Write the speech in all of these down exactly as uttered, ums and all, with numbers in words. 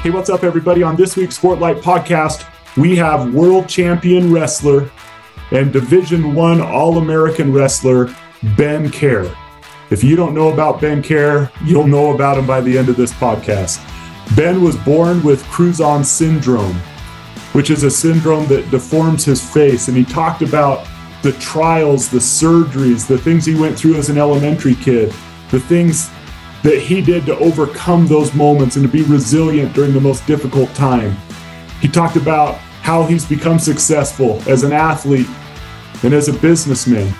Hey, what's up, everybody? On this week's SportLight Podcast, we have world champion wrestler and Division One All-American wrestler, Ben Kjar. If you don't know about Ben Kjar, you'll know about him by the end of this podcast. Ben was born with Crouzon Syndrome, which is a syndrome that deforms his face. And he talked about the trials, the surgeries, the things he went through as an elementary kid, the things that he did to overcome those moments and to be resilient during the most difficult time. He talked about how he's become successful as an athlete and as a businessman.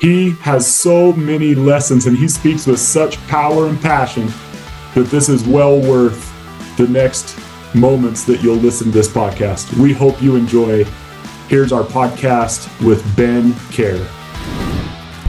He has so many lessons, and he speaks with such power and passion that this is well worth the next moments that you'll listen to this podcast. We hope you enjoy. Here's our podcast with Ben Kjar.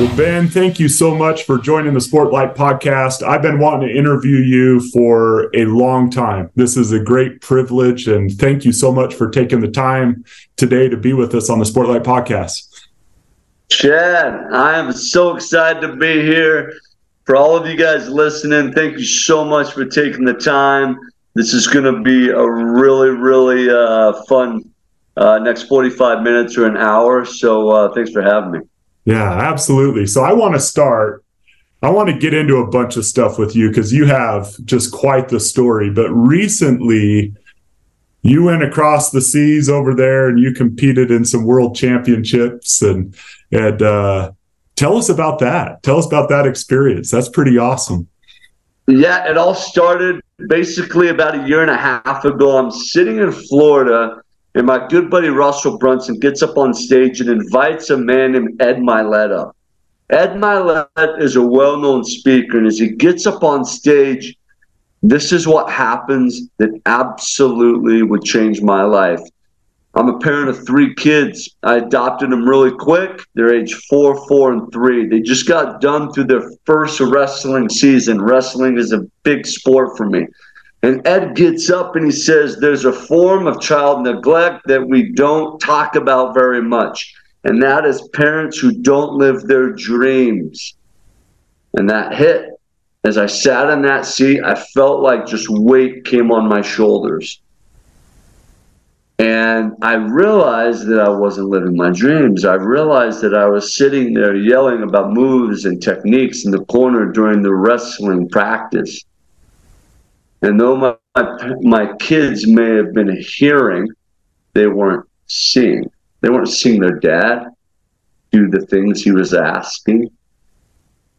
Well, Ben, thank you so much for joining the SportLight Podcast. I've been wanting to interview you for a long time. This is a great privilege, and thank you so much for taking the time today to be with us on the SportLight Podcast. Shad, I am so excited to be here. For all of you guys listening, thank you so much for taking the time. This is going to be a really, really uh, fun uh, next forty-five minutes or an hour, so uh, thanks for having me. Yeah, absolutely. So I want to start, I want to get into a bunch of stuff with you because you have just quite the story. But recently, you went across the seas over there and you competed in some world championships. And, and uh, tell us about that. Tell us about that experience. That's pretty awesome. Yeah, it all started basically about a year and a half ago. I'm sitting in Florida, and my good buddy Russell Brunson gets up on stage and invites a man named Ed Mylett up. Ed Mylett is a well-known speaker, and as he gets up on stage, this is what happens that absolutely would change my life. I'm a parent of three kids. I adopted them really quick. They're age four, four, and three. They just got done through their first wrestling season. Wrestling is a big sport for me. And Ed gets up and he says, there's a form of child neglect that we don't talk about very much. And that is parents who don't live their dreams. And that hit. As I sat in that seat, I felt like just weight came on my shoulders. And I realized that I wasn't living my dreams. I realized that I was sitting there yelling about moves and techniques in the corner during the wrestling practice. And though my, my my kids may have been hearing, they weren't seeing. They weren't seeing their dad do the things he was asking.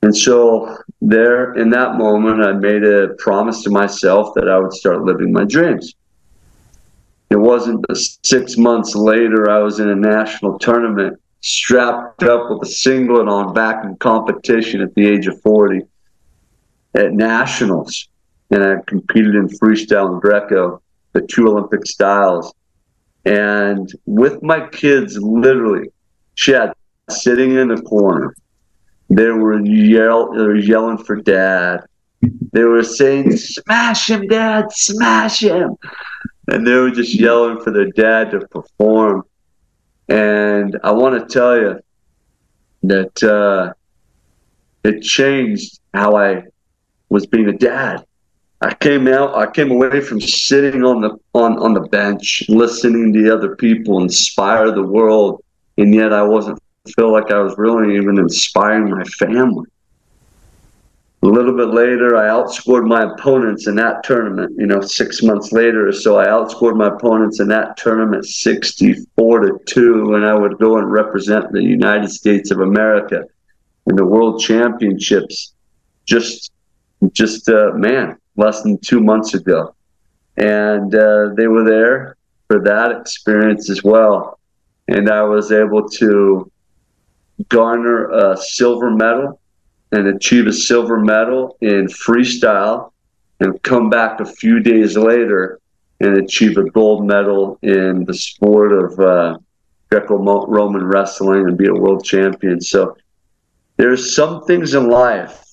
And so there in that moment, I made a promise to myself that I would start living my dreams. It wasn't but six months later, I was in a national tournament, strapped up with a singlet on, back in competition at the age of forty at nationals. And I competed in freestyle and Greco, the two Olympic styles. And with my kids, literally, Chad, sitting in a corner, they were, yell- they were yelling for dad. They were saying, smash him, dad, smash him. And they were just yelling for their dad to perform. And I want to tell you that uh, it changed how I was being a dad. I came out, I came away from sitting on the on, on the bench, listening to other people inspire the world, and yet I wasn't feel like I was really even inspiring my family. A little bit later, I outscored my opponents in that tournament. You know, six months later or so, I outscored my opponents in that tournament sixty-four to two, and I would go and represent the United States of America in the World Championships just, just uh, man. less than two months ago. And uh, they were there for that experience as well. And I was able to garner a silver medal and achieve a silver medal in freestyle and come back a few days later and achieve a gold medal in the sport of uh, Greco-Roman Wrestling and be a world champion. So there's some things in life,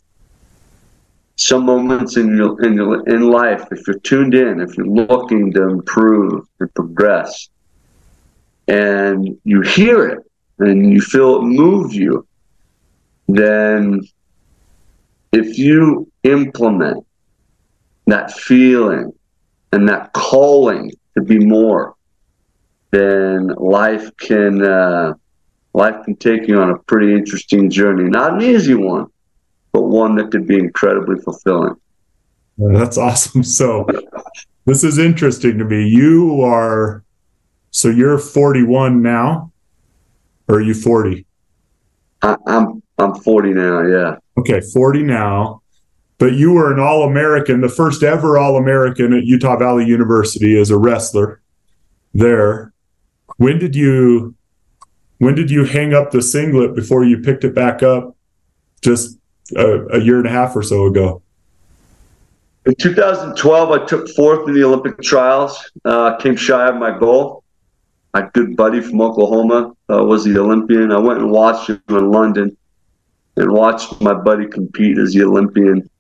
some moments in your, in your, in life, if you're tuned in, if you're looking to improve and progress, and you hear it and you feel it move you, then if you implement that feeling and that calling to be more, then life can uh, life can take you on a pretty interesting journey. Not an easy one, but one that could be incredibly fulfilling. Well, that's awesome. So this is interesting to me. You are, so you're forty-one now, or are you forty? I, I'm I'm forty now. Yeah. Okay, forty now. But you were an All-American, the first ever All-American at Utah Valley University as a wrestler there. When did you when did you hang up the singlet before you picked it back up just a, a year and a half or so ago? In two thousand twelve, I took fourth in the Olympic trials, uh, came shy of my goal. My good buddy from Oklahoma uh, was the Olympian. I went and watched him in London and watched my buddy compete as the Olympian.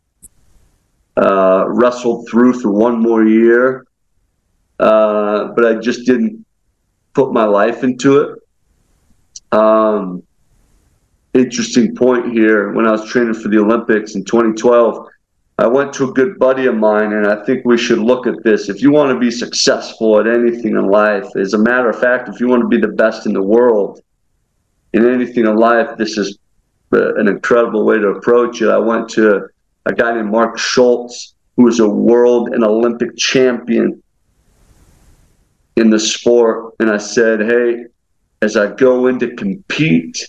Uh, wrestled through for one more year, uh, but I just didn't put my life into it. Um, interesting point here. When I was training for the Olympics in twenty twelve, I went to a good buddy of mine, and I think we should look at this. If you want to be successful at anything in life, as a matter of fact, if you want to be the best in the world in anything in life, this is an incredible way to approach it. I went to a guy named Mark Schultz, who was a world and Olympic champion in the sport. And I said, hey, as I go in to compete,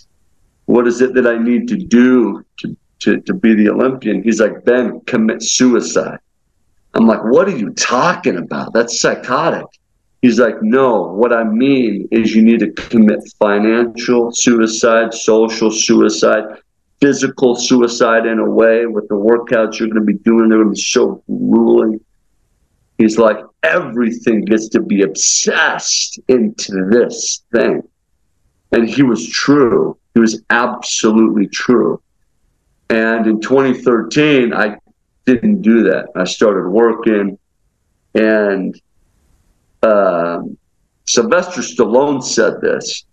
what is it that I need to do to, to, to be the Olympian? He's like, Ben, commit suicide. I'm like, what are you talking about? That's psychotic. He's like, no, what I mean is you need to commit financial suicide, social suicide, physical suicide in a way with the workouts you're going to be doing. They're going to be so grueling. He's like, everything gets to be obsessed into this thing. And he was true. He was absolutely true. And in twenty thirteen, I didn't do that. I started working. And uh, Sylvester Stallone said this.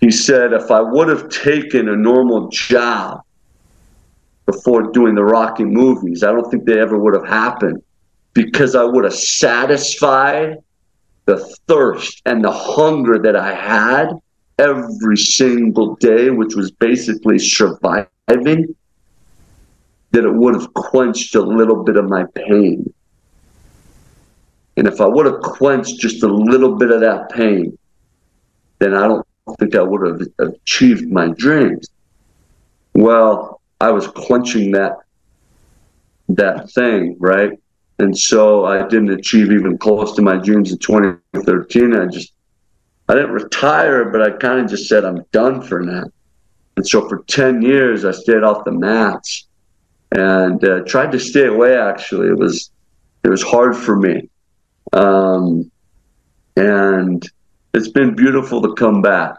He said, if I would have taken a normal job before doing the Rocky movies, I don't think they ever would have happened, because I would have satisfied the thirst and the hunger that I had every single day, which was basically surviving, that it would have quenched a little bit of my pain. And if I would have quenched just a little bit of that pain, then I don't think I would have achieved my dreams. Well, I was quenching that that thing, right? And so I didn't achieve even close to my dreams in twenty thirteen. I just, I didn't retire, but I kind of just said, I'm done for now. And so for ten years, I stayed off the mats and uh, tried to stay away, actually. It was, it was hard for me. Um, and it's been beautiful to come back,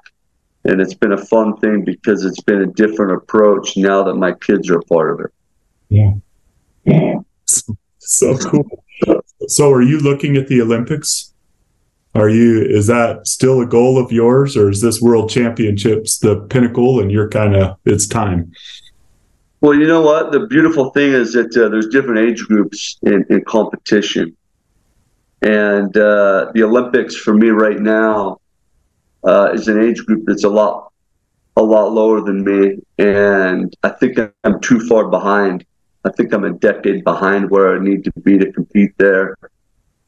and it's been a fun thing because it's been a different approach now that my kids are a part of it. Yeah. Yeah. So, so cool. So are you looking at the Olympics? Are you, is that still a goal of yours, or is this world championships the pinnacle and you're kind of, it's time? Well, you know what? The beautiful thing is that uh, there's different age groups in, in competition. And uh, the Olympics for me right now uh, is an age group that's a lot, a lot lower than me, and I think I'm too far behind. I think I'm a decade behind where I need to be to compete there,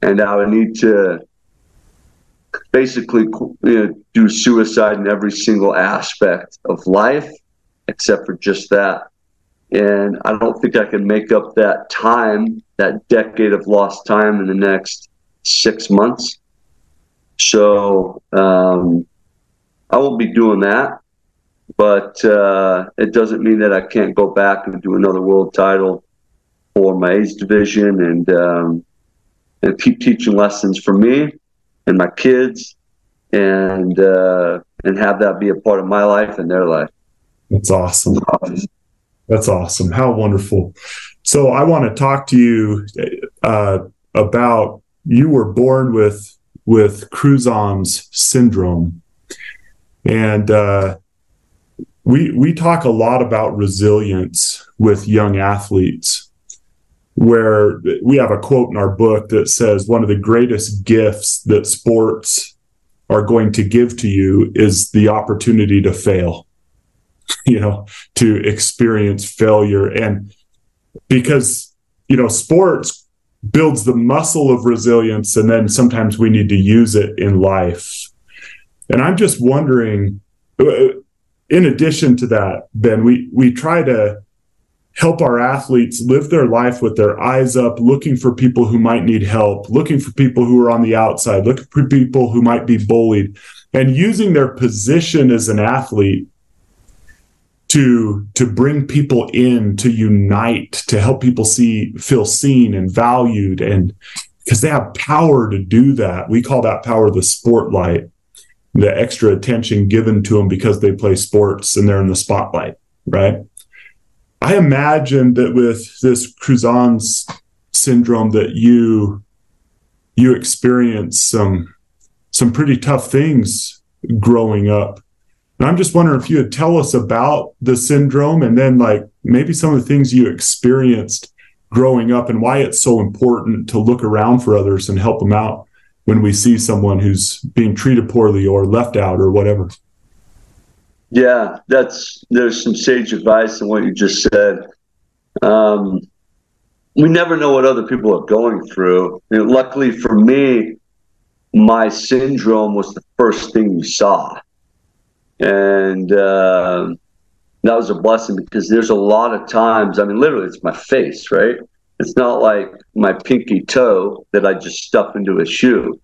and I would need to basically, you know, do suicide in every single aspect of life except for just that. And I don't think I can make up that time, that decade of lost time, in the next six months. So um, I won't be doing that, but uh, it doesn't mean that I can't go back and do another world title for my age division, and um, and keep teaching lessons for me and my kids and uh, and have that be a part of my life and their life. That's awesome. That's awesome. How wonderful. So I want to talk to you uh, about, you were born with with Crouzon's syndrome, and uh, we we talk a lot about resilience with young athletes, where we have a quote in our book that says one of the greatest gifts that sports are going to give to you is the opportunity to fail, you know, to experience failure. And because, you know, sports builds the muscle of resilience, and then sometimes we need to use it in life. And I'm just wondering, in addition to that, Ben, we, we try to help our athletes live their life with their eyes up, looking for people who might need help, looking for people who are on the outside, looking for people who might be bullied, and using their position as an athlete to, to bring people in, to unite, to help people see, feel seen and valued, and because they have power to do that. We call that power the SportLight, the extra attention given to them because they play sports and they're in the spotlight, right? I imagine that with this Crouzon syndrome that you you experienced some some pretty tough things growing up. And I'm just wondering if you would tell us about the syndrome, and then like maybe some of the things you experienced growing up and why it's so important to look around for others and help them out when we see someone who's being treated poorly or left out or whatever. Yeah, that's there's some sage advice in what you just said. Um, we never know what other people are going through. You know, luckily for me, my syndrome was the first thing we saw. And uh, that was a blessing, because there's a lot of times, I mean, literally, it's my face, right? It's not like my pinky toe that I just stuff into a shoe.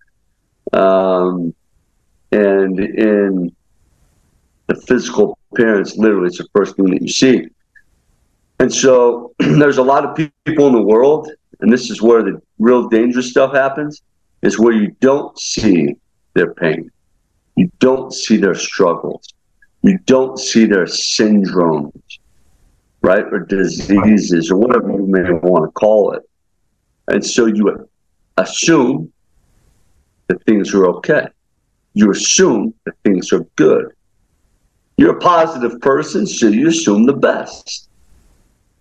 Um, and in... the physical appearance, literally, it's the first thing that you see. And so there's a lot of people in the world, and this is where the real dangerous stuff happens, is where you don't see their pain. You don't see their struggles. You don't see their syndromes, right? Or diseases, or whatever you may want to call it. And so you assume that things are okay. You assume that things are good. You're a positive person, so you assume the best.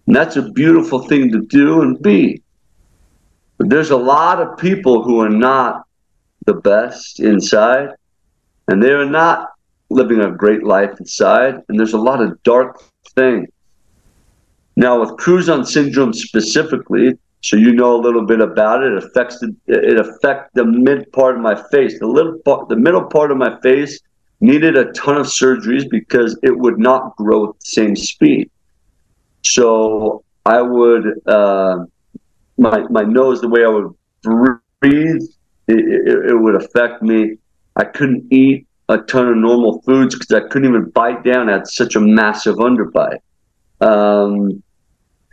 And that's a beautiful thing to do and be. But there's a lot of people who are not the best inside, and they are not living a great life inside, and there's a lot of dark things. Now, with Crouzon syndrome specifically, so you know a little bit about it, it affects the, it affect the mid part of my face. The little part, the middle part of my face needed a ton of surgeries because it would not grow at the same speed. So I would, uh, my my nose, the way I would breathe, it, it would affect me. I couldn't eat a ton of normal foods because I couldn't even bite down. I had such a massive underbite. Um,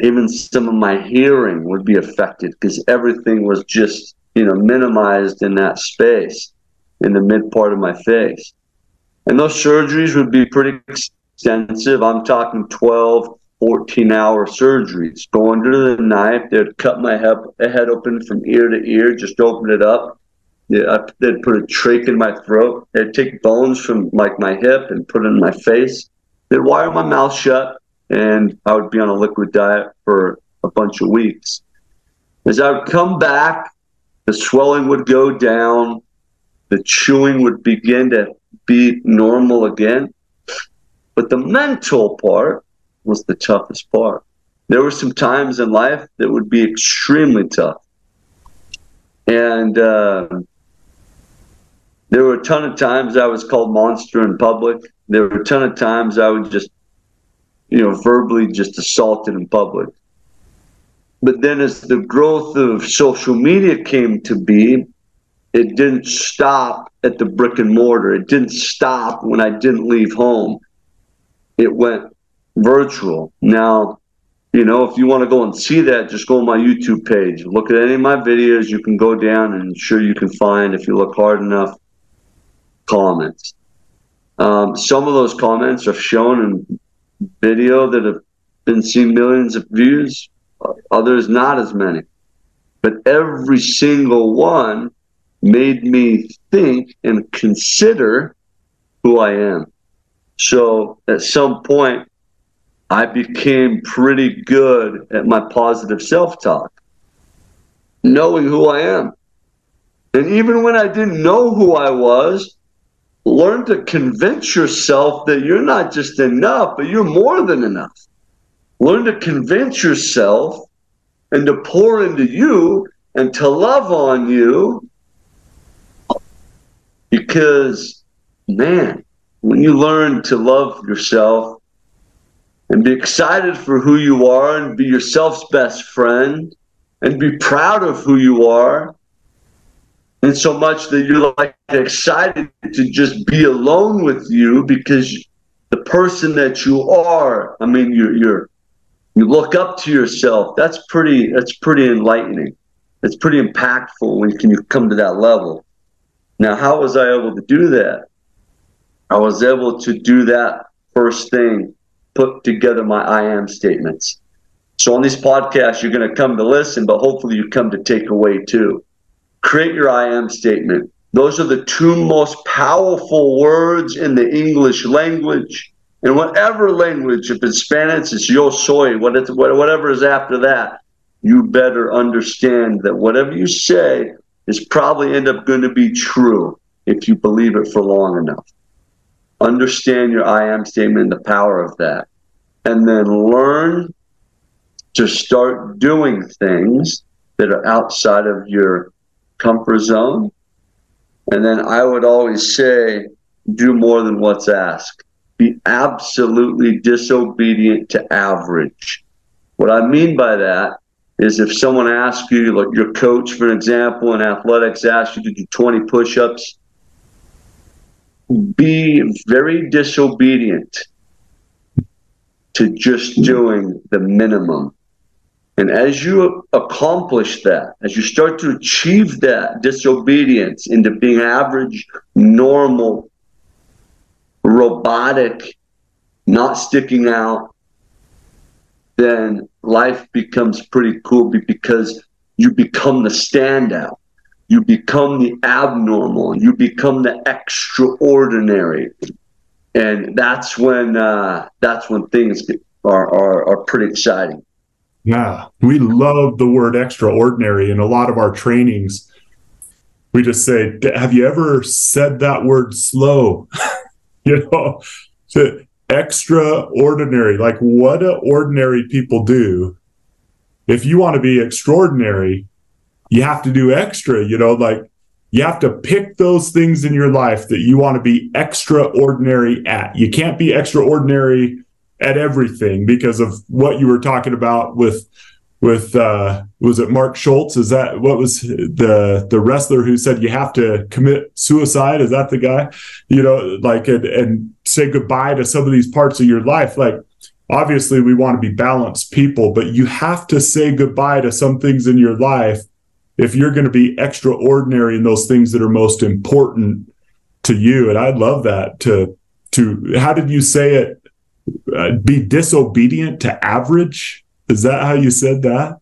even some of my hearing would be affected because everything was just, you know, minimized in that space, in the mid part of my face. And those surgeries would be pretty extensive. I'm talking twelve, fourteen hour surgeries. Go under the knife. They'd cut my head open from ear to ear, just open it up. They'd put a trach in my throat. They'd take bones from like my hip and put it in my face. They'd wire my mouth shut, and I would be on a liquid diet for a bunch of weeks. As I would come back, the swelling would go down. The chewing would begin to be normal again. But the mental part was the toughest part. There were some times in life that would be extremely tough. And uh, there were a ton of times I was called monster in public. There were a ton of times I would just, you know, verbally just assaulted in public. But then as the growth of social media came to be, it didn't stop at the brick and mortar. It didn't stop when I didn't leave home. It went virtual. Now, you know, if you want to go and see that, just go on my YouTube page. Look at any of my videos. You can go down and sure you can find, if you look hard enough, comments. Um, some of those comments are shown in video that have been seen millions of views, others not as many. But every single one made me think and consider who I am. So at some point, I became pretty good at my positive self-talk, knowing who I am. And even when I didn't know who I was, learn to convince yourself that you're not just enough, but you're more than enough. Learn to convince yourself and to pour into you and to love on you. Because, man, when you learn to love yourself and be excited for who you are and be yourself's best friend and be proud of who you are, and so much that you're like excited to just be alone with you, because the person that you are, I mean, you're, you're, you look up to yourself. That's pretty, that's pretty enlightening. It's pretty impactful when can you come to that level. Now, how was I able to do that? I was able to do that first thing, put together my I am statements. So on these podcasts, you're going to come to listen, but hopefully you come to take away too. Create your I am statement. Those are the two most powerful words in the English language. In whatever language, if it's Spanish, it's yo soy, whatever is after that, you better understand that whatever you say is probably end up going to be true if you believe it for long enough. Understand your I am statement and the power of that. And then learn to start doing things that are outside of your comfort zone. And then I would always say, do more than what's asked. Be absolutely disobedient to average. What I mean by that is if someone asks you, like your coach, for example, in athletics asks you to do twenty push-ups, be very disobedient to just doing the minimum. And as you accomplish that, as you start to achieve that disobedience into being average, normal, robotic, not sticking out, then life becomes pretty cool, because you become the standout. You become the abnormal. You become the extraordinary. And that's when uh, that's when things are, are, are pretty exciting. Yeah, we love the word extraordinary in a lot of our trainings. We just say, have you ever said that word slow? You know, to extraordinary, like what do ordinary people do? If you want to be extraordinary, you have to do extra, you know, like you have to pick those things in your life that you want to be extraordinary at. You can't be extraordinary at everything, because of what you were talking about with with uh was it Mark Schultz? Is that what was the the wrestler who said you have to commit suicide? Is that the guy? You know, like and, and say goodbye to some of these parts of your life. Like obviously we want to be balanced people, but you have to say goodbye to some things in your life if you're going to be extraordinary in those things that are most important to you. And I love that. To to how did you say it? Uh, be disobedient to average? Is that how you said that?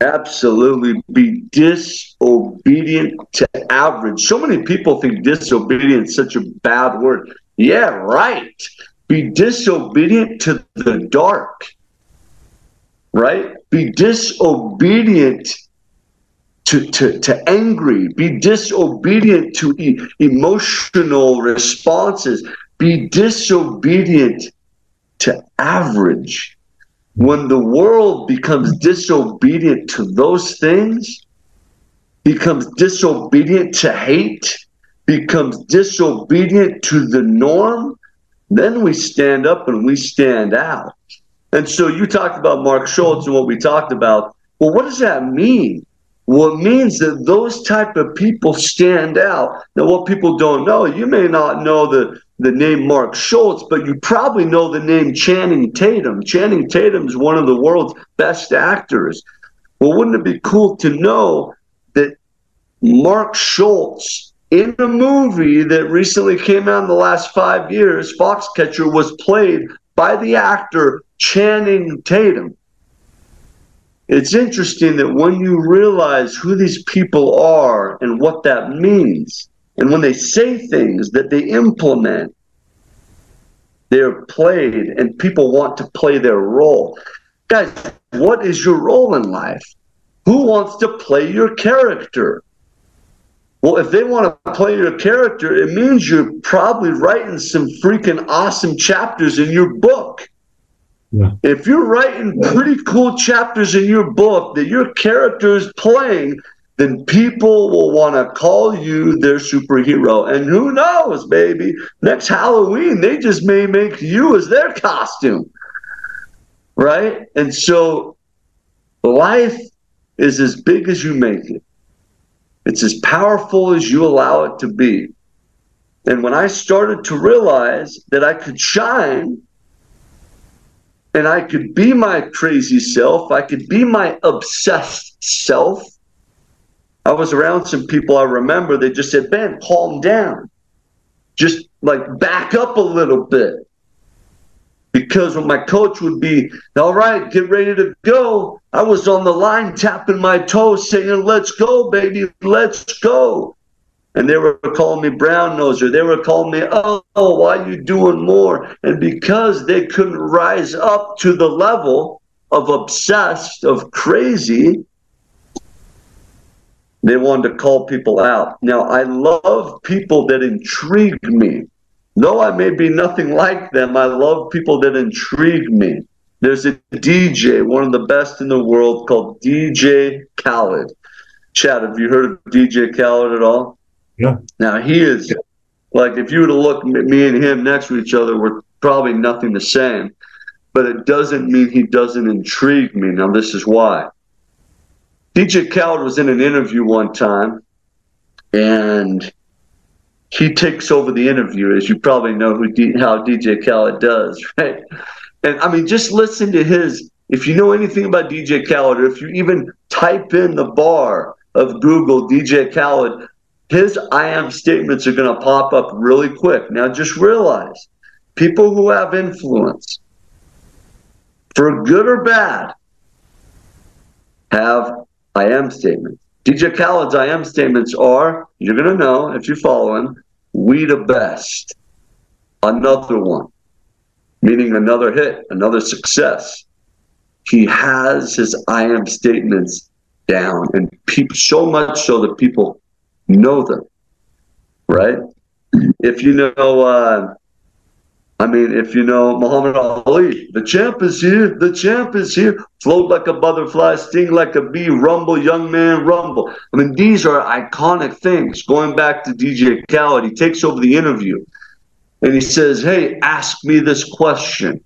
Absolutely. Be disobedient to average. So many people think disobedient is such a bad word. Yeah, right. Be disobedient to the dark, right? Be disobedient to, to, to angry. Be disobedient to e- emotional responses. Be disobedient to average. When the world becomes disobedient to those things, becomes disobedient to hate, becomes disobedient to the norm, then we stand up and we stand out. And so you talked about Mark Schultz and what we talked about. Well, what does that mean? Well, it means that those type of people stand out. Now, what people don't know, you may not know the the name Mark Schultz, but you probably know the name Channing Tatum. Channing Tatum is one of the world's best actors. Well, wouldn't it be cool to know that Mark Schultz In a movie that recently came out in the last five years, Foxcatcher was played by the actor Channing Tatum. It's interesting that when you realize who these people are and what that means, and when they say things that they implement, they're played and people want to play their role. Guys, what is your role in life? Who wants to play your character? Well, if they want to play your character, it means you're probably writing some freaking awesome chapters in your book. Yeah. If you're writing pretty cool chapters in your book that your character is playing, then people will want to call you their superhero. And who knows, baby, next Halloween, they just may make you as their costume, right? And so life is as big as you make it. It's as powerful as you allow it to be. And when I started to realize that I could shine and I could be my crazy self, I could be my obsessed self, I was around some people I remember, they just said, Ben, calm down. Just like back up a little bit. Because when my coach would be, all right, get ready to go, I was on the line tapping my toes saying, let's go, baby, let's go. And they were calling me brown noser. They were calling me, oh, why are you doing more? And because they couldn't rise up to the level of obsessed, of crazy, they wanted to call people out. Now, I love people that intrigue me. Though I may be nothing like them, I love people that intrigue me. There's a D J, one of the best in the world, called D J Khaled. Chad, have you heard of D J Khaled at all? Yeah. Now, he is, like, if you were to look at me and him next to each other, we're probably nothing the same. But it doesn't mean he doesn't intrigue me. Now, this is why. D J Khaled was in an interview one time, and he takes over the interview, as you probably know who D, how D J Khaled does, right? And, I mean, just listen to his – if you know anything about D J Khaled, or if you even type in the bar of Google D J Khaled, his I am statements are going to pop up really quick. Now, just realize, people who have influence, for good or bad, have – I am statements. D J Khaled's I am statements are, you're going to know if you follow him, we the best. Another one, meaning another hit, another success. He has his I am statements down, and people, so much so that people know them, right? If you know, uh, I mean, if you know Muhammad Ali, the champ is here, the champ is here. Float like a butterfly, sting like a bee, rumble, young man, rumble. I mean, these are iconic things. Going back to D J Khaled, he takes over the interview, and he says, hey, ask me this question.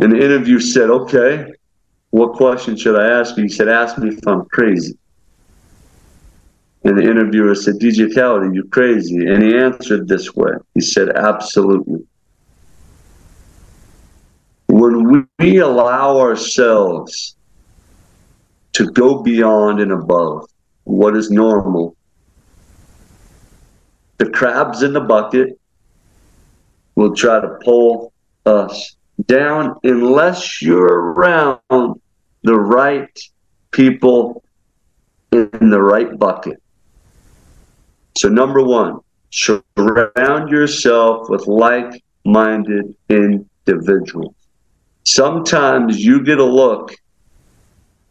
And the interview said, okay, what question should I ask you? He said, ask me if I'm crazy. And the interviewer said, D J Khaled, are you crazy? And he answered this way. He said, absolutely. When we allow ourselves to go beyond and above what is normal, the crabs in the bucket will try to pull us down unless you're around the right people in the right bucket. So number one, surround yourself with like-minded individuals. Sometimes you get a look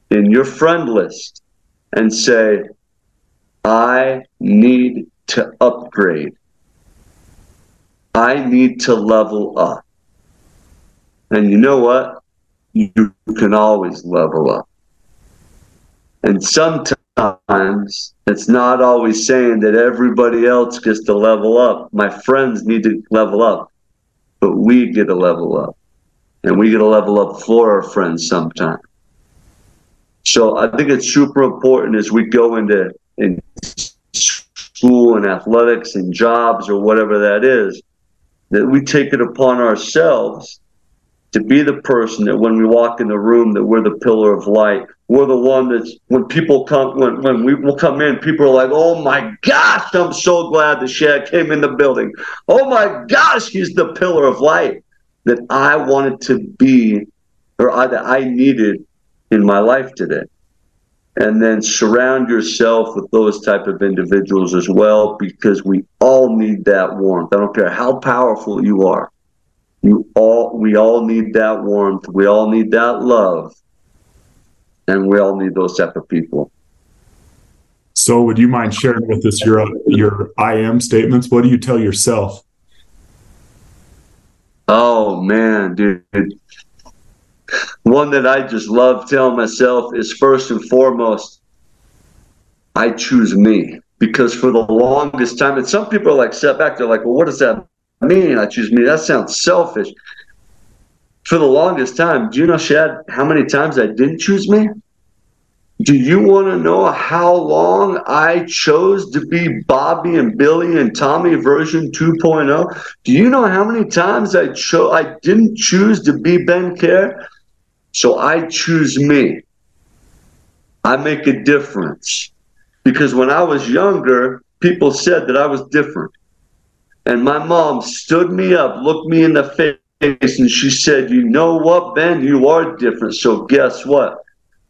in your friend list and say, I need to upgrade. I need to level up. And you know what? You can always level up. And sometimes Sometimes it's not always saying that everybody else gets to level up. My friends need to level up, but we get to level up, and we get to level up for our friends sometimes. So I think it's super important as we go into in school and athletics and jobs or whatever that is, that we take it upon ourselves to be the person that when we walk in the room, that we're the pillar of light. we're the one that's, when people come, when, when we will come in, people are like, oh my gosh, I'm so glad the Shad came in the building. Oh my gosh, he's the pillar of light that I wanted to be, or I, that I needed in my life today. And then surround yourself with those type of individuals as well, because we all need that warmth. I don't care how powerful you are. You all, we all need that warmth. We all need that love. And we all need those type of people. So would you mind sharing with us your, your I am statements? What do you tell yourself? Oh, man, dude. One that I just love telling myself is, first and foremost, I choose me. Because for the longest time, and some people are like, set back, they're like, well, what does that mean? I choose me. That sounds selfish. For the longest time, do you know, Shad, how many times I didn't choose me? Do you want to know how long I chose to be Bobby and Billy and Tommy version two point oh? Do you know how many times I chose I didn't choose to be Ben Kjar? So I choose me. I make a difference. Because when I was younger, people said that I was different. And my mom stood me up, looked me in the face, and she said, you know what, Ben, you are different. So guess what?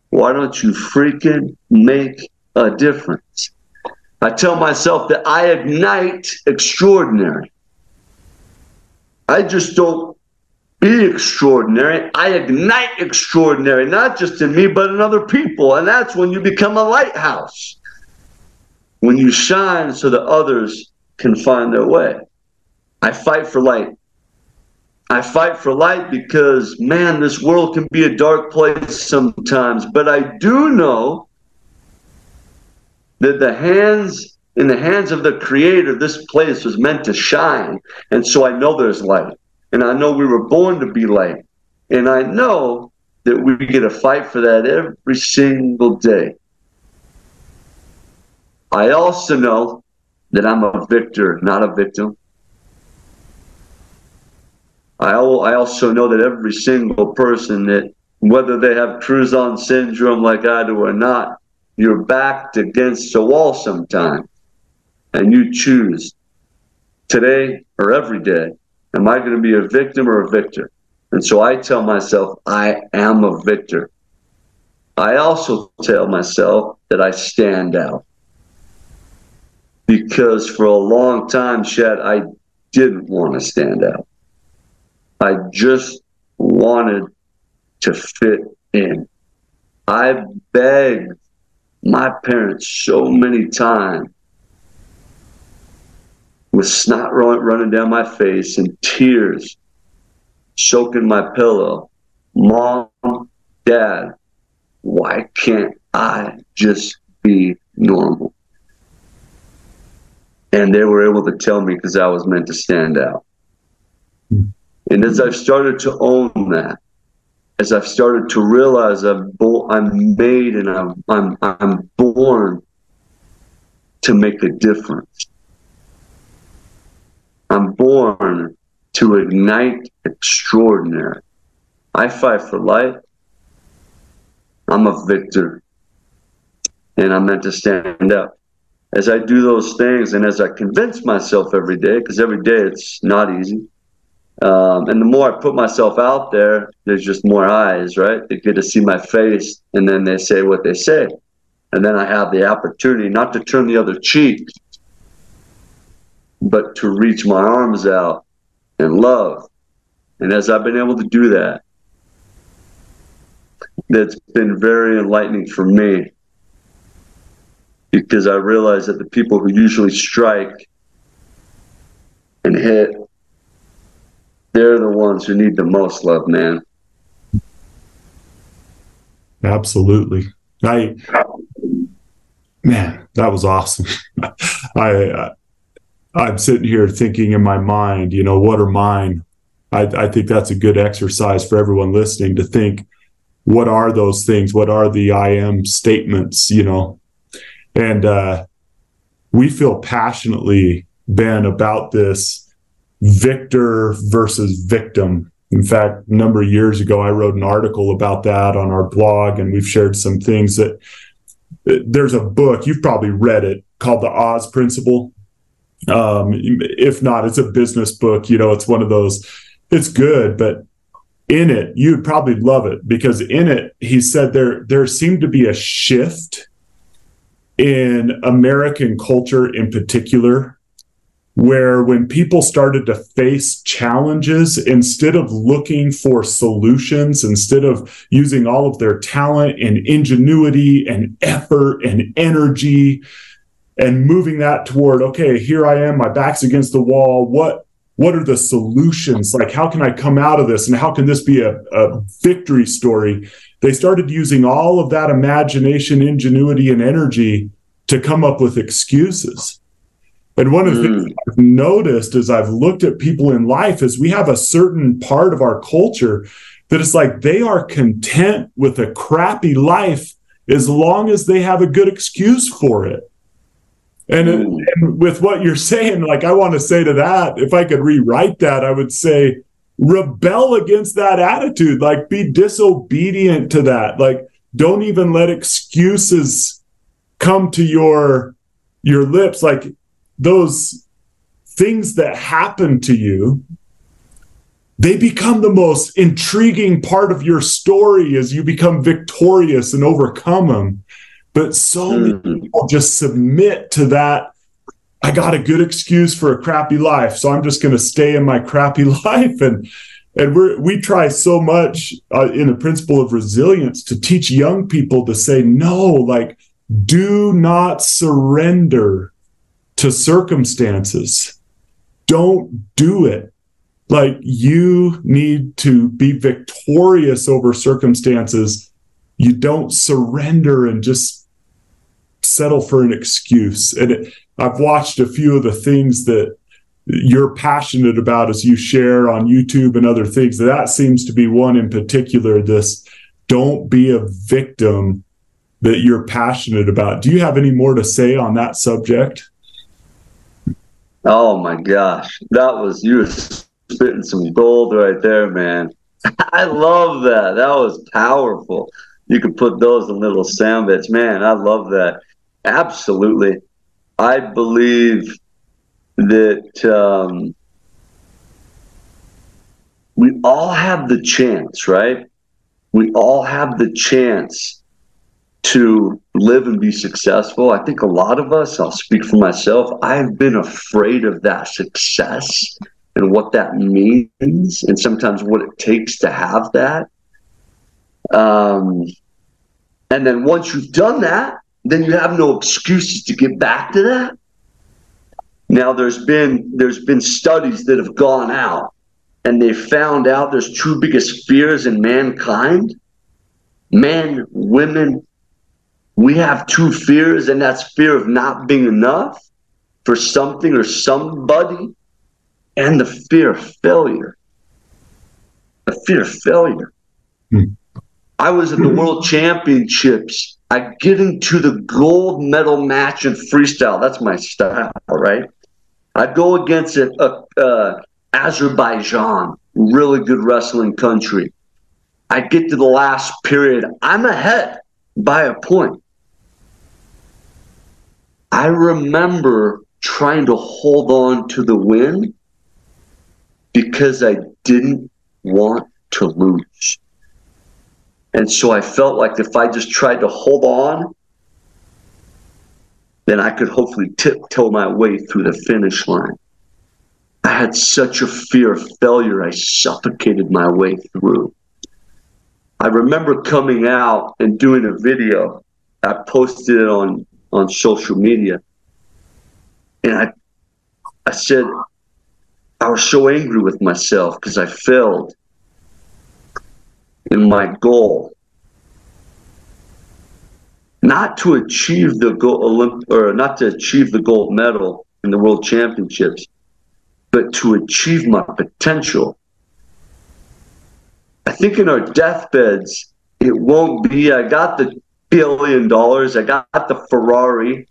Why don't you freaking make a difference? I tell myself that I ignite extraordinary. I just don't be extraordinary. I ignite extraordinary, not just in me, but in other people. And that's when you become a lighthouse. When you shine so that others can find their way. I fight for light. I fight for light because, man, this world can be a dark place sometimes. But I do know that the hands, in the hands of the Creator, this place was meant to shine. And so I know there's light. And I know we were born to be light. And I know that we get to fight for that every single day. I also know that I'm a victor, not a victim. I also know that every single person, that whether they have Crouzon Syndrome like I do or not, you're backed against the wall sometime. And you choose today or every day, am I going to be a victim or a victor? And so I tell myself I am a victor. I also tell myself that I stand out. Because for a long time, Shad, I didn't want to stand out. I just wanted to fit in. I begged my parents so many times with snot running down my face and tears soaking my pillow. Mom, Dad, why can't I just be normal? And they were able to tell me because I was meant to stand out. Mm. And as I've started to own that, as I've started to realize I'm, bo- I'm made and I'm, I'm, I'm born to make a difference. I'm born to ignite extraordinary. I fight for life. I'm a victor. And I'm meant to stand up. As I do those things and as I convince myself every day, because every day it's not easy, Um, and the more I put myself out there, there's just more eyes, right? They get to see my face, and then they say what they say. And then I have the opportunity not to turn the other cheek, but to reach my arms out and love. And as I've been able to do that, that's been very enlightening for me, because I realize that the people who usually strike and hit, they're the ones who need the most love, man. Absolutely. I, man, that was awesome. I, I, I'm sitting here thinking in my mind, you know, what are mine? I, I think that's a good exercise for everyone listening to think, what are those things? What are the I am statements, you know? And uh, we feel passionately, Ben, about this victor versus victim In fact, a number of years ago, I wrote an article about that on our blog, and we've shared some things that there's a book, you've probably read it, called The Oz Principle. Um, if not, it's a business book. You know, it's one of those, it's good, but in it, you'd probably love it, because in it, he said there, there seemed to be a shift in American culture in particular, where when people started to face challenges, instead of looking for solutions, instead of using all of their talent and ingenuity and effort and energy and moving that toward, okay, here I am, my back's against the wall. What, what are the solutions? Like, how can I come out of this? And how can this be a, a victory story? They started using all of that imagination, ingenuity, and energy to come up with excuses. And one of the mm. things I've noticed as I've looked at people in life is we have a certain part of our culture that it's like they are content with a crappy life as long as they have a good excuse for it. And, mm. and with what you're saying, like, I want to say to that, if I could rewrite that, I would say, rebel against that attitude, like be disobedient to that. Like, don't even let excuses come to your, your lips. Like, those things that happen to you, they become the most intriguing part of your story as you become victorious and overcome them. But so many people just submit to that. I got a good excuse for a crappy life, so I'm just going to stay in my crappy life. And and we we try so much uh, in the principle of resilience to teach young people to say, no, like, do not surrender to circumstances. Don't do it. Like, you need to be victorious over circumstances. You don't surrender and just settle for an excuse. And it, I've watched a few of the things that you're passionate about as you share on YouTube and other things. That seems to be one in particular, this don't be a victim that you're passionate about. Do you have any more to say on that subject? Oh my gosh, that was, you were spitting some gold right there, man. I love that. That was powerful. You could put those in little sandwich, man. I love that. Absolutely. I believe that um, we all have the chance, right? We all have the chance to live and be successful. I think a lot of us, I'll speak for myself, I've been afraid of that success and what that means, and sometimes what it takes to have that. Um, and then once you've done that, then you have no excuses to get back to that. Now, there's been there's been studies that have gone out, and they found out there's two biggest fears in mankind. Men, women, we have two fears, and that's fear of not being enough for something or somebody, and the fear of failure. The fear of failure. Mm. I was at the World Championships. I get into the gold medal match in freestyle. That's my style, right? I go against a, a, a Azerbaijan, really good wrestling country. I get to the last period. I'm ahead by a point. I remember trying to hold on to the win because I didn't want to lose. And so I felt like if I just tried to hold on, then I could hopefully tiptoe my way through the finish line. I had such a fear of failure, I suffocated my way through. I remember coming out and doing a video. I posted it on, on social media. And I I said, I was so angry with myself because I failed in my goal. Not to achieve the gold Olymp- or not to achieve the gold medal in the World Championships, but to achieve my potential. I think in our deathbeds, it won't be, I got the billion dollars, I got the Ferrari,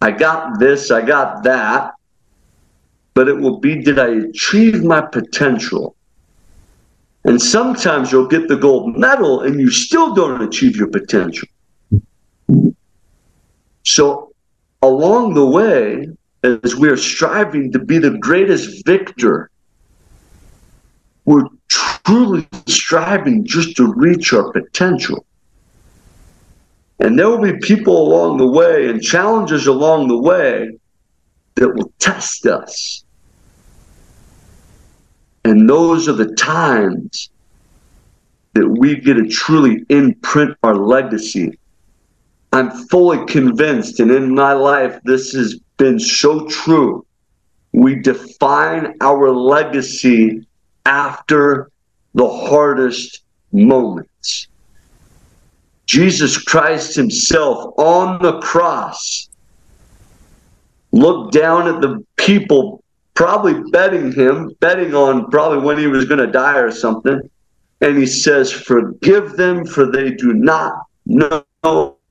I got this, I got that, but it will be, did I achieve my potential? And sometimes you'll get the gold medal and you still don't achieve your potential. So along the way, as we are striving to be the greatest victor, we're truly striving just to reach our potential. And there will be people along the way and challenges along the way that will test us. And those are the times that we get to truly imprint our legacy. I'm fully convinced, and in my life, this has been so true. We define our legacy after the hardest moments. Jesus Christ himself on the cross looked down at the people probably betting him, betting on probably when he was going to die or something. And he says, forgive them, for they do not know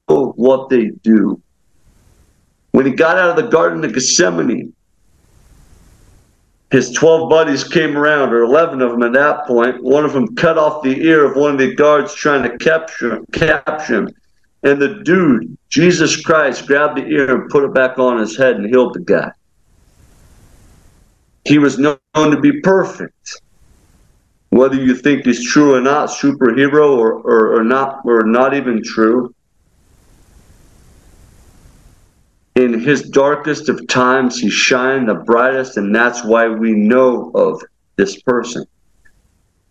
what they do. When he got out of the Garden of Gethsemane, his twelve buddies came around, or eleven of them at that point. One of them cut off the ear of one of the guards trying to capture him. Capture him. And the dude, Jesus Christ, grabbed the ear and put it back on his head and healed the guy. He was known to be perfect. Whether you think he's true or not, superhero or, or, or not, or not even true. In his darkest of times, he shined the brightest, and that's why we know of this person.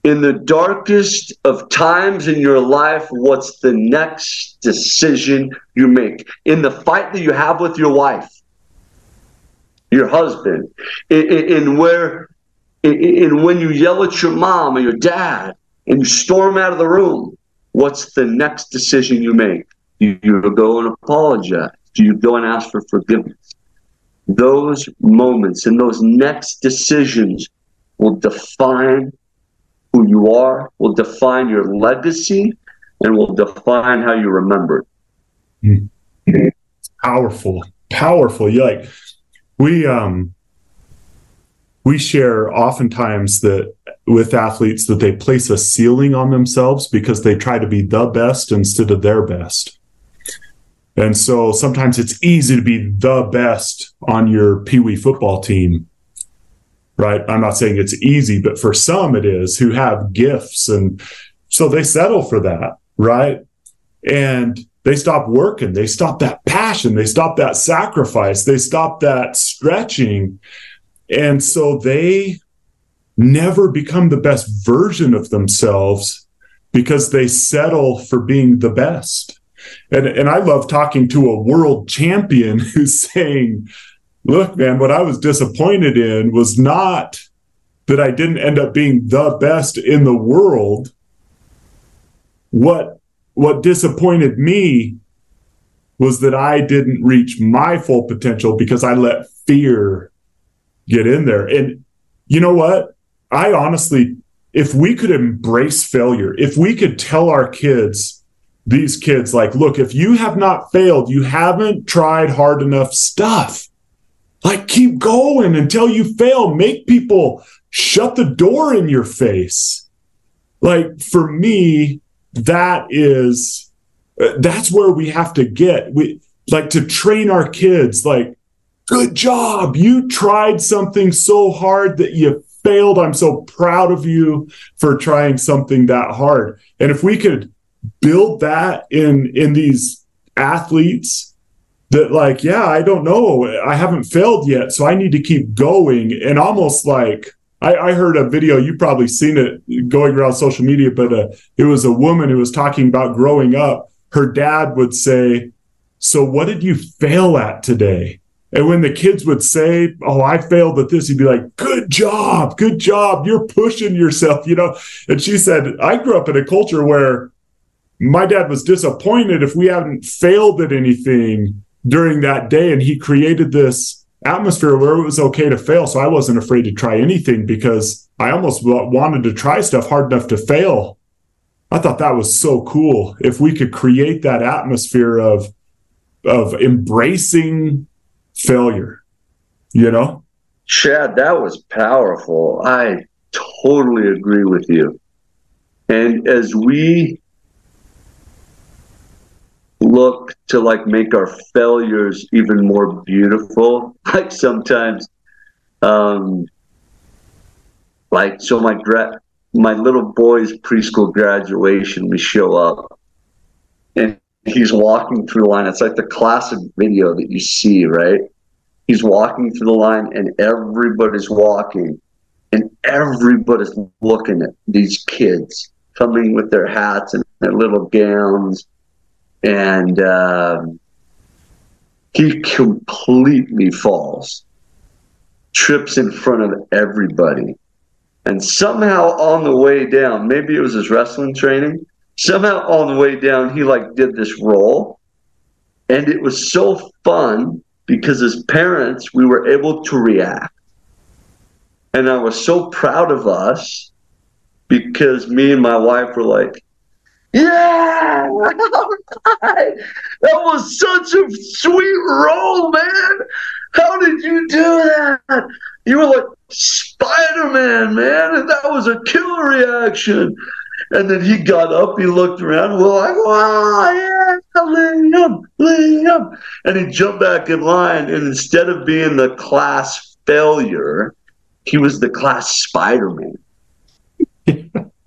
In the darkest of times in your life, what's the next decision you make? In the fight that you have with your wife, your husband, in, in, in where, in, in when you yell at your mom or your dad and you storm out of the room, what's the next decision you make? You, you go and apologize. Do you go and ask for forgiveness? Those moments and those next decisions will define who you are, will define your legacy, and will define how you remember it. Mm. Powerful, powerful. You're like, we um, we share oftentimes that with athletes that they place a ceiling on themselves because they try to be the best instead of their best. And so sometimes it's easy to be the best on your Pee Wee football team, right? I'm not saying it's easy, but for some it is, who have gifts. And so they settle for that, right? And they stop working. They stop that passion. They stop that sacrifice. They stop that stretching. And so they never become the best version of themselves because they settle for being the best. And and I love talking to a world champion who's saying, look, man, what I was disappointed in was not that I didn't end up being the best in the world. What, what disappointed me was that I didn't reach my full potential because I let fear get in there. And you know what? I honestly, if we could embrace failure, if we could tell our kids, these kids, like, look, if you have not failed, you haven't tried hard enough stuff. Like, keep going until you fail. Make people shut the door in your face. Like, for me, that is, that's where we have to get. We like to train our kids, like, good job. You tried something so hard that you failed. I'm so proud of you for trying something that hard. And if we could build that in in these athletes that, like, yeah, I don't know, I haven't failed yet, so I need to keep going. And almost like I, I heard a video, you probably seen it going around social media, but uh, it was a woman who was talking about growing up. Her dad would say, so what did you fail at today? And when the kids would say, oh, I failed at this, he'd be like, good job, good job, you're pushing yourself, you know? And she said, I grew up in a culture where my dad was disappointed if we hadn't failed at anything during that day. And he created this atmosphere where it was okay to fail. So I wasn't afraid to try anything because I almost wanted to try stuff hard enough to fail. I thought that was so cool. If we could create that atmosphere of, of embracing failure, you know? Shad, that was powerful. I totally agree with you. And as we look to like make our failures even more beautiful, like sometimes, um, like, so my gra- my little boy's preschool graduation, we show up and he's walking through the line. It's like the classic video that you see, right? He's walking through the line and everybody's walking and everybody's looking at these kids coming with their hats and their little gowns. And um, he completely falls, trips in front of everybody. And somehow on the way down, maybe it was his wrestling training, somehow on the way down, he like did this roll. And it was so fun because as parents, we were able to react. And I was so proud of us because me and my wife were like, yeah, all right. That was such a sweet roll, man. How did you do that? You were like Spider-Man, man, and that was a killer reaction. And then he got up, he looked around, we're like, wow, yeah, Liam, Liam. And he jumped back in line, and instead of being the class failure, he was the class Spider-Man.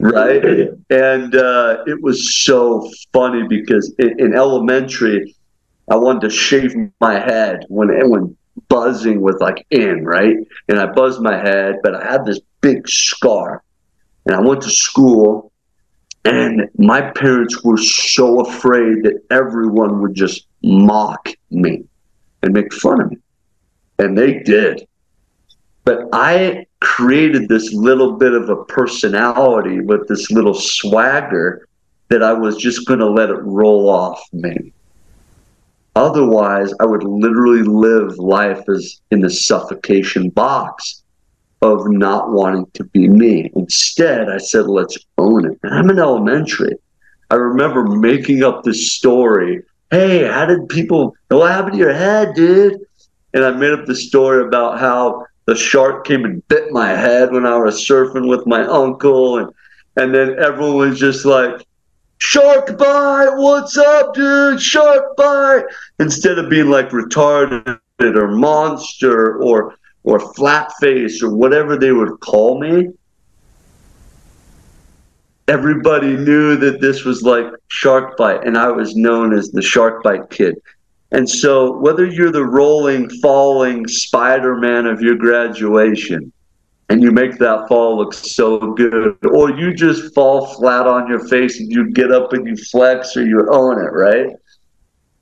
Right? And uh, it was so funny because in, in elementary, I wanted to shave my head when when buzzing was like in, right? And I buzzed my head, but I had this big scar. And I went to school, and my parents were so afraid that everyone would just mock me and make fun of me. And they did. But I created this little bit of a personality with this little swagger that I was just going to let it roll off me. Otherwise, I would literally live life as in the suffocation box of not wanting to be me. Instead, I said, let's own it. And I'm in elementary. I remember making up this story. Hey, how did people, what happened to your head, dude? And I made up the story about how the shark came and bit my head when I was surfing with my uncle. And, and then everyone was just like, shark bite, what's up, dude? Shark bite. Instead of being like retarded or monster or or flat face or whatever they would call me, everybody knew that this was like shark bite. And I was known as the shark bite kid. And so whether you're the rolling, falling Spider-Man of your graduation and you make that fall look so good, or you just fall flat on your face and you get up and you flex or you own it, right?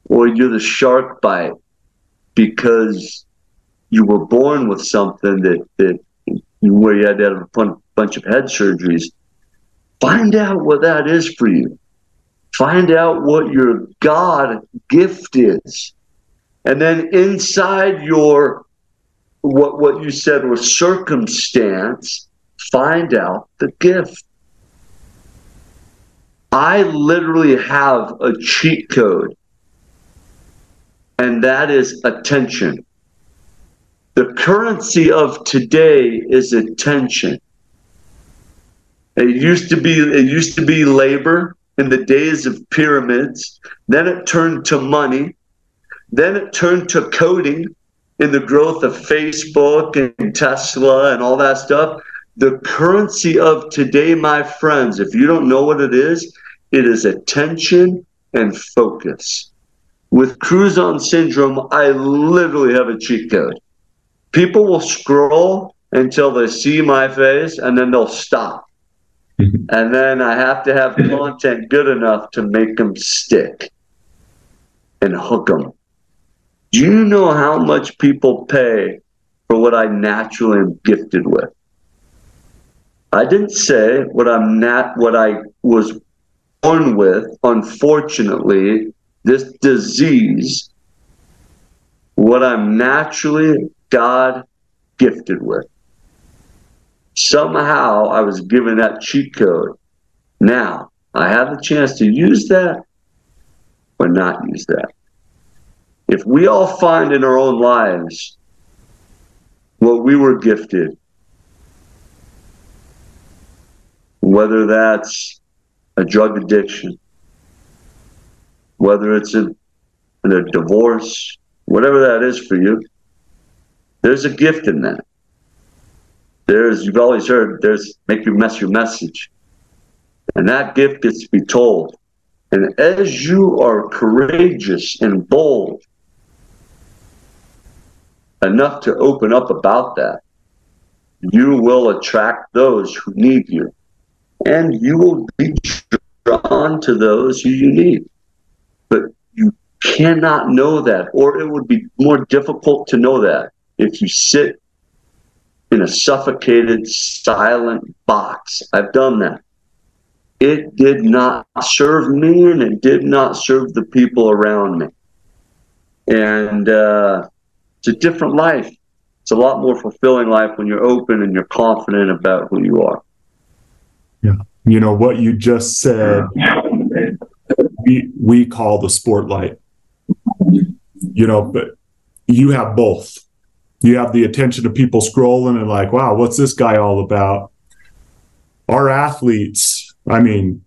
Or you're the shark bite because you were born with something that, that where you had to have a bunch of head surgeries. Find out what that is for you. Find out what your God gift is. And then inside your, what, what you said was circumstance, find out the gift. I literally have a cheat code, and that is attention. The currency of today is attention. It used to be, it used to be labor. In the days of pyramids, then it turned to money, then it turned to coding in the growth of Facebook and Tesla and all that stuff. The currency of today, my friends, if you don't know what it is, it is attention and focus. With Crouzon Syndrome, I literally have a cheat code. People will scroll until they see my face and then they'll stop. And then I have to have content good enough to make them stick and hook them. Do you know how much people pay for what I naturally am gifted with? I didn't say what I'm not, what I was born with. Unfortunately, this disease, what I'm naturally God gifted with. Somehow I was given that cheat code. Now I have the chance to use that or not use that. If we all find in our own lives what we were gifted, whether that's a drug addiction, whether it's a, in a divorce, whatever that is for you, there's a gift in that. There's, you've always heard, there's make you mess your message. And that gift gets to be told. And as you are courageous and bold enough to open up about that, you will attract those who need you. And you will be drawn to those who you need. But you cannot know that, or it would be more difficult to know that if you sit in a suffocated, silent box. I've done that. It did not serve me, and it did not serve the people around me. And uh, it's a different life. It's a lot more fulfilling life when you're open and you're confident about who you are. Yeah. You know, what you just said, we, we call the SportLight. You know, but you have both. You have the attention of people scrolling and like, wow, what's this guy all about? Our athletes, I mean,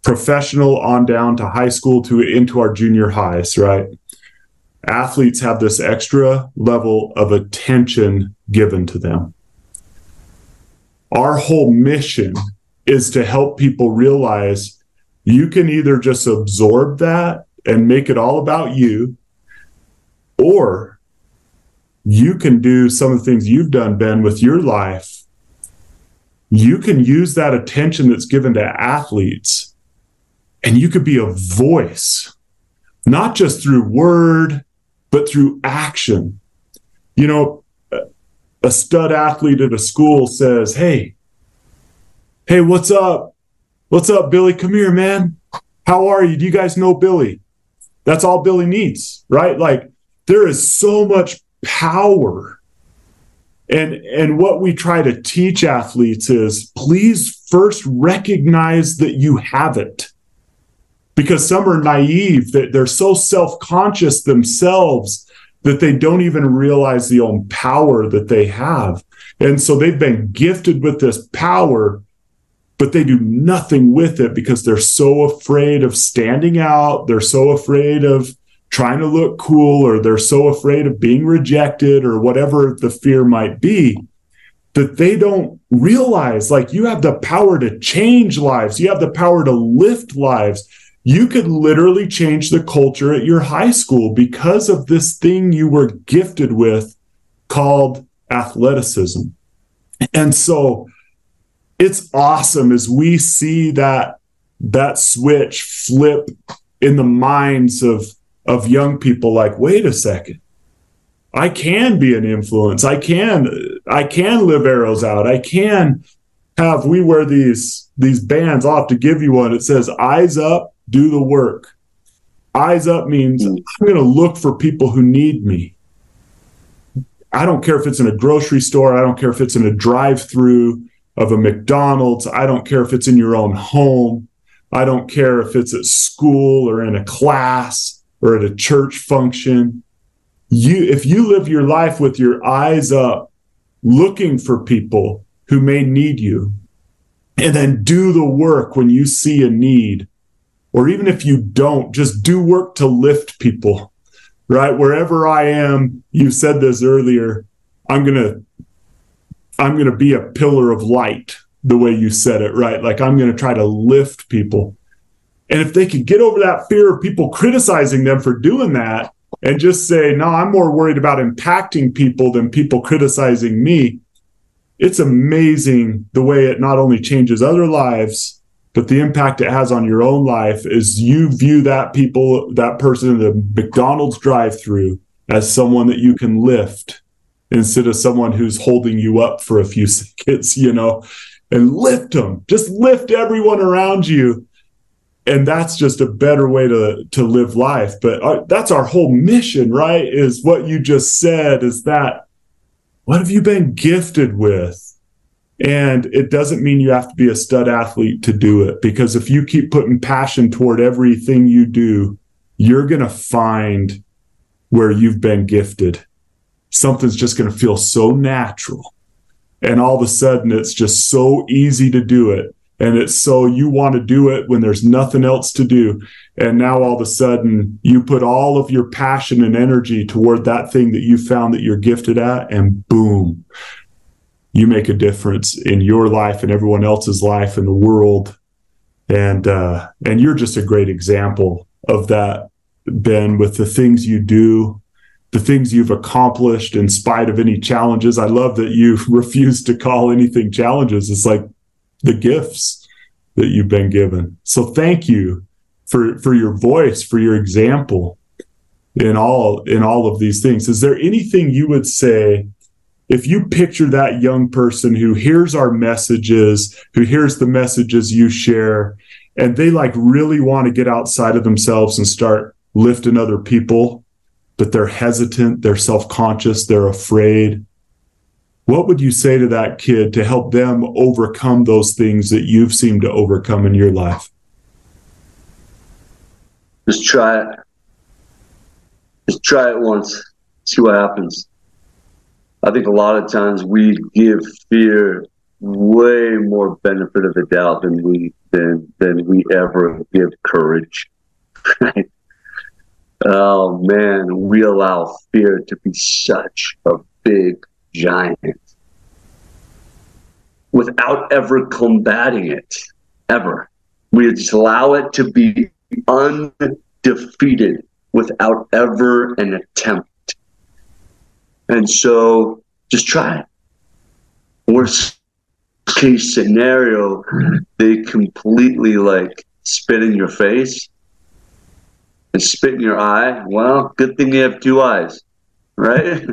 professional on down to high school to into our junior highs, right? Athletes have this extra level of attention given to them. Our whole mission is to help people realize you can either just absorb that and make it all about you, or you can do some of the things you've done, Ben, with your life. You can use that attention that's given to athletes, and you could be a voice, not just through word, but through action. You know, a stud athlete at a school says, hey, hey, what's up? What's up, Billy? Come here, man. How are you? Do you guys know Billy? That's all Billy needs, right? Like, there is so much power. And and what we try to teach athletes is, please first recognize that you have it. Because some are naive, that they're so self-conscious themselves that they don't even realize the own power that they have. And so they've been gifted with this power, but they do nothing with it because they're so afraid of standing out. They're so afraid of trying to look cool, or they're so afraid of being rejected, or whatever the fear might be, that they don't realize, like, you have the power to change lives. You have the power to lift lives. You could literally change the culture at your high school because of this thing you were gifted with called athleticism. And so it's awesome as we see that, that switch flip in the minds of of young people, like, wait a second, I can be an influence. I can, I can live arrows out. I can have, we wear these, these bands off to give you one. It says, eyes up, do the work. Eyes up means I'm going to look for people who need me. I don't care if it's in a grocery store. I don't care if it's in a drive-through of a McDonald's. I don't care if it's in your own home. I don't care if it's at school or in a class or at a church function. You, if you live your life with your eyes up, looking for people who may need you, and then do the work when you see a need, or even if you don't, just do work to lift people, right? Wherever I am, you said this earlier, I'm gonna, I'm gonna be a pillar of light, the way you said it, right? Like, I'm gonna try to lift people. And if they could get over that fear of people criticizing them for doing that and just say, no, I'm more worried about impacting people than people criticizing me, it's amazing the way it not only changes other lives, but the impact it has on your own life is you view that people, that person in the McDonald's drive-through as someone that you can lift instead of someone who's holding you up for a few seconds, you know, and lift them. Just lift everyone around you. And that's just a better way to, to live life. But our, that's our whole mission, right? Is what you just said, is that what have you been gifted with? And it doesn't mean you have to be a stud athlete to do it, because if you keep putting passion toward everything you do, you're going to find where you've been gifted. Something's just going to feel so natural. And all of a sudden, it's just so easy to do it. And it's so you want to do it when there's nothing else to do. And now all of a sudden you put all of your passion and energy toward that thing that you found that you're gifted at, and boom, you make a difference in your life and everyone else's life in the world. And, uh, and you're just a great example of that, Ben, with the things you do, the things you've accomplished in spite of any challenges. I love that you refuse to call anything challenges. It's like the gifts that you've been given. So thank you for, for your voice, for your example in all, in all of these things. Is there anything you would say, if you picture that young person who hears our messages, who hears the messages you share, and they like really want to get outside of themselves and start lifting other people, but they're hesitant, they're self-conscious, they're afraid, what would you say to that kid to help them overcome those things that you've seemed to overcome in your life? Just try it. Just try it once, see what happens. I think a lot of times we give fear way more benefit of the doubt than we than than we ever give courage. Right? Oh man, we allow fear to be such a big giant without ever combating it. Ever. We just allow it to be undefeated without ever an attempt. And so just try it. Worst case scenario, they completely like spit in your face and spit in your eye. Well, good thing they have two eyes, right?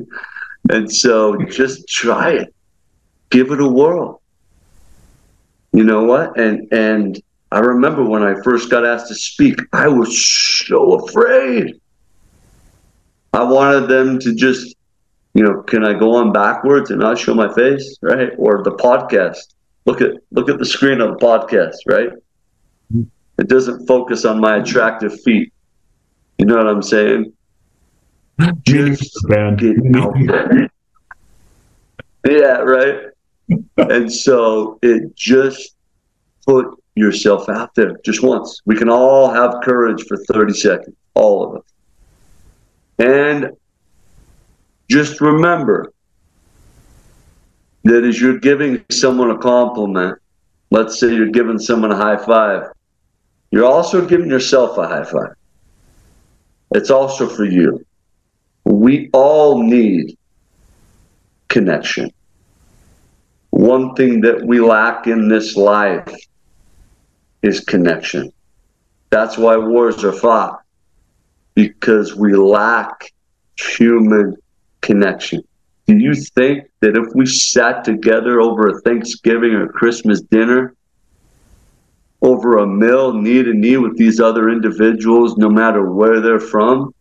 And so just try it. Give it a whirl. You know what? And and I remember when I first got asked to speak, I was so afraid. I wanted them to just, you know, can I go on backwards and not show my face, right? Or the podcast. Look at look at the screen of the podcast, right? It doesn't focus on my attractive feet. You know what I'm saying? Just get out there. Yeah, right? And so it just put yourself out there just once. We can all have courage for thirty seconds, all of us. And just remember that as you're giving someone a compliment, let's say you're giving someone a high five, you're also giving yourself a high five. It's also for you. We all need connection. One thing that we lack in this life is connection. That's why wars are fought, because we lack human connection. Do you think that if we sat together over a Thanksgiving or Christmas dinner, over a meal, knee to knee with these other individuals, no matter where they're from,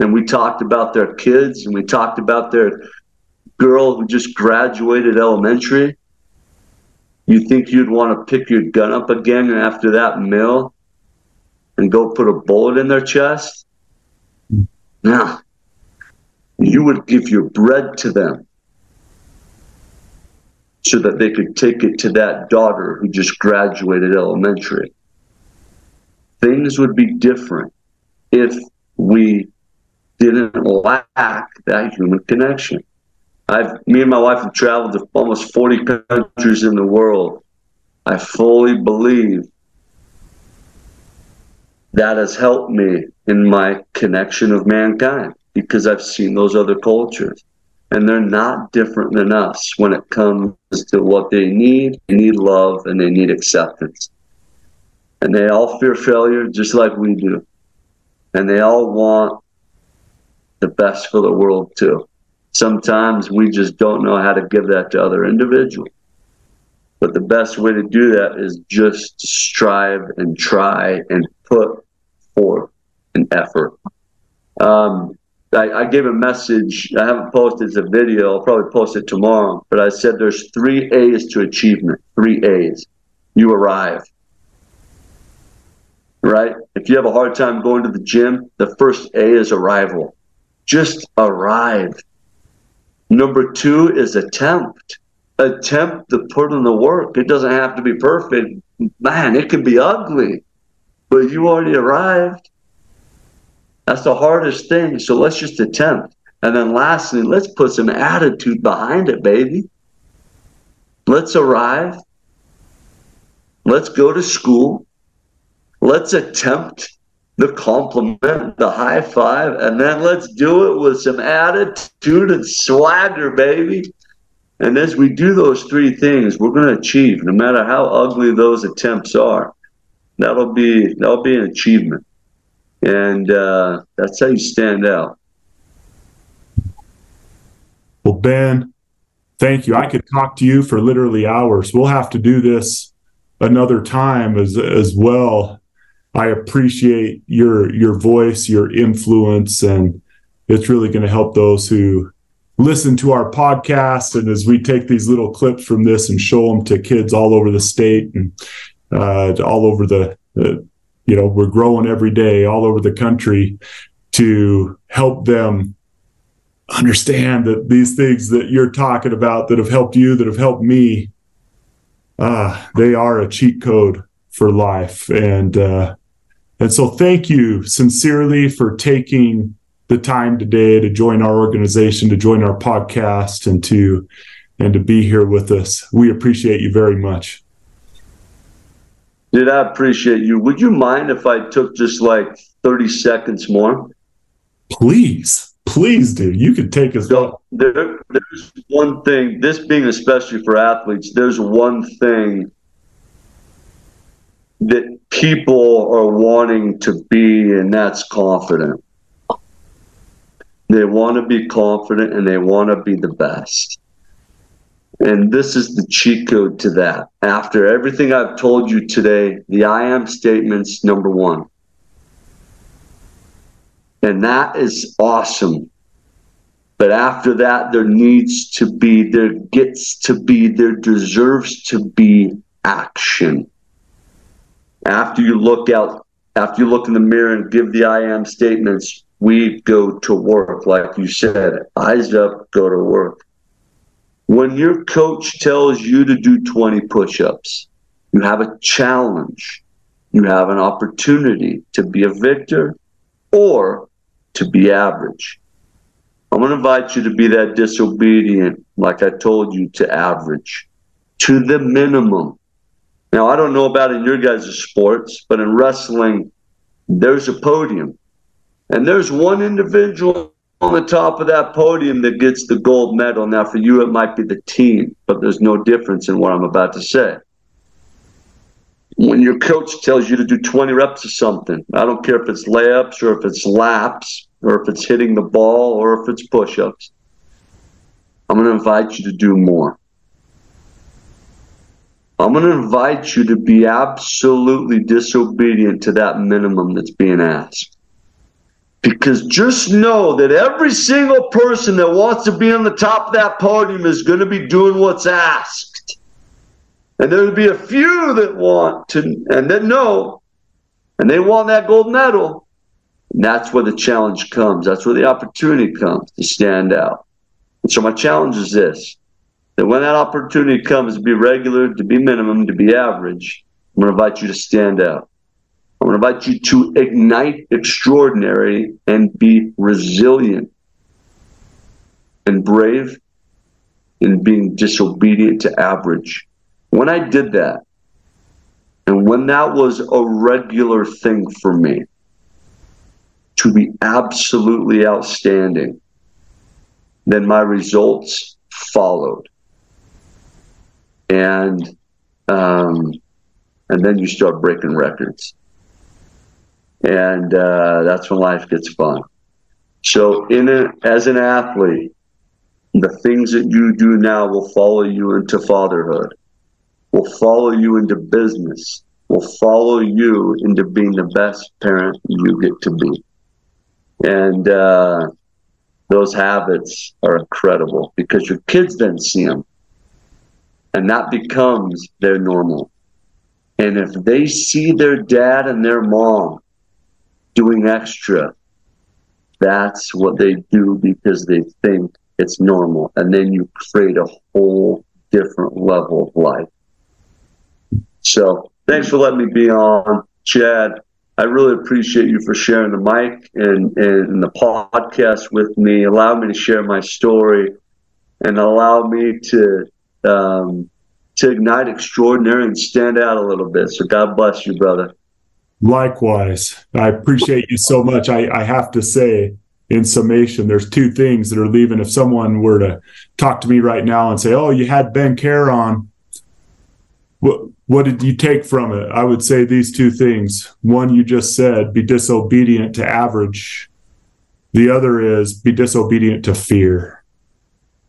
and we talked about their kids and we talked about their girl who just graduated elementary, you think you'd want to pick your gun up again after that meal and go put a bullet in their chest? No. You would give your bread to them so that they could take it to that daughter who just graduated elementary. Things would be different if we didn't lack that human connection. I've, me and my wife have traveled to almost forty countries in the world. I fully believe that has helped me in my connection of mankind, because I've seen those other cultures and they're not different than us when it comes to what they need. They need love and they need acceptance. And they all fear failure just like we do. And they all want the best for the world too. Sometimes we just don't know how to give that to other individuals. But the best way to do that is just to strive and try and put forth an effort. Um, I, I gave a message. I haven't posted the video. I'll probably post it tomorrow. But I said there's three A's to achievement. Three A's. You arrive. Right? If you have a hard time going to the gym, the first A is arrival. Just arrive. Number two is attempt. attempt to put in the work. It doesn't have to be perfect. Man, it can be ugly, but you already arrived. That's the hardest thing. So let's just attempt. And then lastly, let's put some attitude behind it, baby. Let's arrive. Let's go to school. Let's attempt the compliment, the high five, and then let's do it with some attitude and swagger, baby. And as we do those three things, we're going to achieve, no matter how ugly those attempts are. That'll be that'll be an achievement, and uh, that's how you stand out. Well, Ben, thank you. I could talk to you for literally hours. We'll have to do this another time as as well. I appreciate your your voice, your influence, and it's really going to help those who listen to our podcast. And as we take these little clips from this and show them to kids all over the state and uh, all over the, uh, you know, we're growing every day all over the country to help them understand that these things that you're talking about that have helped you, that have helped me, uh, they are a cheat code for life. And, uh, and so thank you sincerely for taking the time today to join our organization, to join our podcast, and to and to be here with us. We appreciate you very much. Dude, I appreciate you. Would you mind if I took just like thirty seconds more? Please, please, dude. You can take us so, up. There, there's one thing, this being especially for athletes, there's one thing that people are wanting to be, and that's confident. They want to be confident and they want to be the best. And this is the cheat code to that. After everything I've told you today, the I am statement's number one. And that is awesome. But after that, there needs to be, there gets to be, there deserves to be action. After you look out, after you look in the mirror and give the I am statements, we go to work, like you said. Eyes up, go to work. When your coach tells you to do twenty push-ups, you have a challenge. You have an opportunity to be a victor or to be average. I'm going to invite you to be that disobedient, like I told you, to average, to the minimum. Now, I don't know about in your guys' sports, but in wrestling, there's a podium. And there's one individual on the top of that podium that gets the gold medal. Now, for you, it might be the team, but there's no difference in what I'm about to say. When your coach tells you to do twenty reps of something, I don't care if it's layups or if it's laps or if it's hitting the ball or if it's push-ups, I'm going to invite you to do more. I'm going to invite you to be absolutely disobedient to that minimum that's being asked. Because just know that every single person that wants to be on the top of that podium is going to be doing what's asked. And there'll be a few that want to, and that know, and they want that gold medal. And that's where the challenge comes. That's where the opportunity comes to stand out. And so my challenge is this, that when that opportunity comes to be regular, to be minimum, to be average, I'm going to invite you to stand out. I'm going to invite you to ignite extraordinary and be resilient and brave in being disobedient to average. When I did that, and when that was a regular thing for me, to be absolutely outstanding, then my results followed. And, um, and then you start breaking records. And uh, that's when life gets fun. So in a, as an athlete, the things that you do now will follow you into fatherhood, will follow you into business, will follow you into being the best parent you get to be. And uh, those habits are incredible because your kids then see them. And that becomes their normal. And if they see their dad and their mom doing extra, that's what they do because they think it's normal. And then you create a whole different level of life. So thanks for letting me be on, Shad. I really appreciate you for sharing the mic and, and the podcast with me. Allow me to share my story and allow me to um, to ignite extraordinary and stand out a little bit. So God bless you, brother. Likewise. I appreciate you so much. I, I have to say, in summation, there's two things that are leaving. If someone were to talk to me right now and say, oh, you had Ben Kjar on, what, what did you take from it? I would say these two things. One, you just said, be disobedient to average. The other is be disobedient to fear.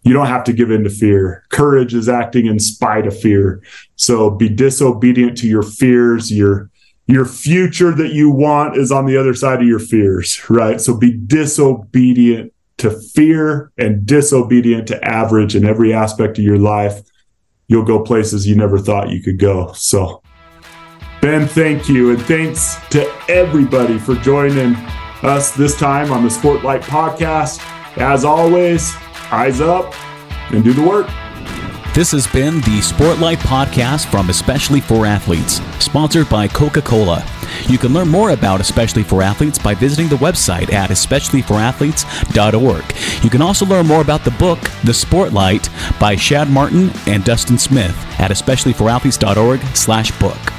You don't have to give in to fear. Courage is acting in spite of fear. So be disobedient to your fears, your Your future that you want is on the other side of your fears, right? So be disobedient to fear and disobedient to average in every aspect of your life. You'll go places you never thought you could go. So, Ben, thank you. And thanks to everybody for joining us this time on the SportLight Podcast. As always, eyes up and do the work. This has been the SportLight Podcast from Especially for Athletes, sponsored by Coca-Cola. You can learn more about Especially for Athletes by visiting the website at especially for athletes dot org. You can also learn more about the book, The SportLight, by Shad Martin and Dustin Smith at especially for athletes dot org slash book.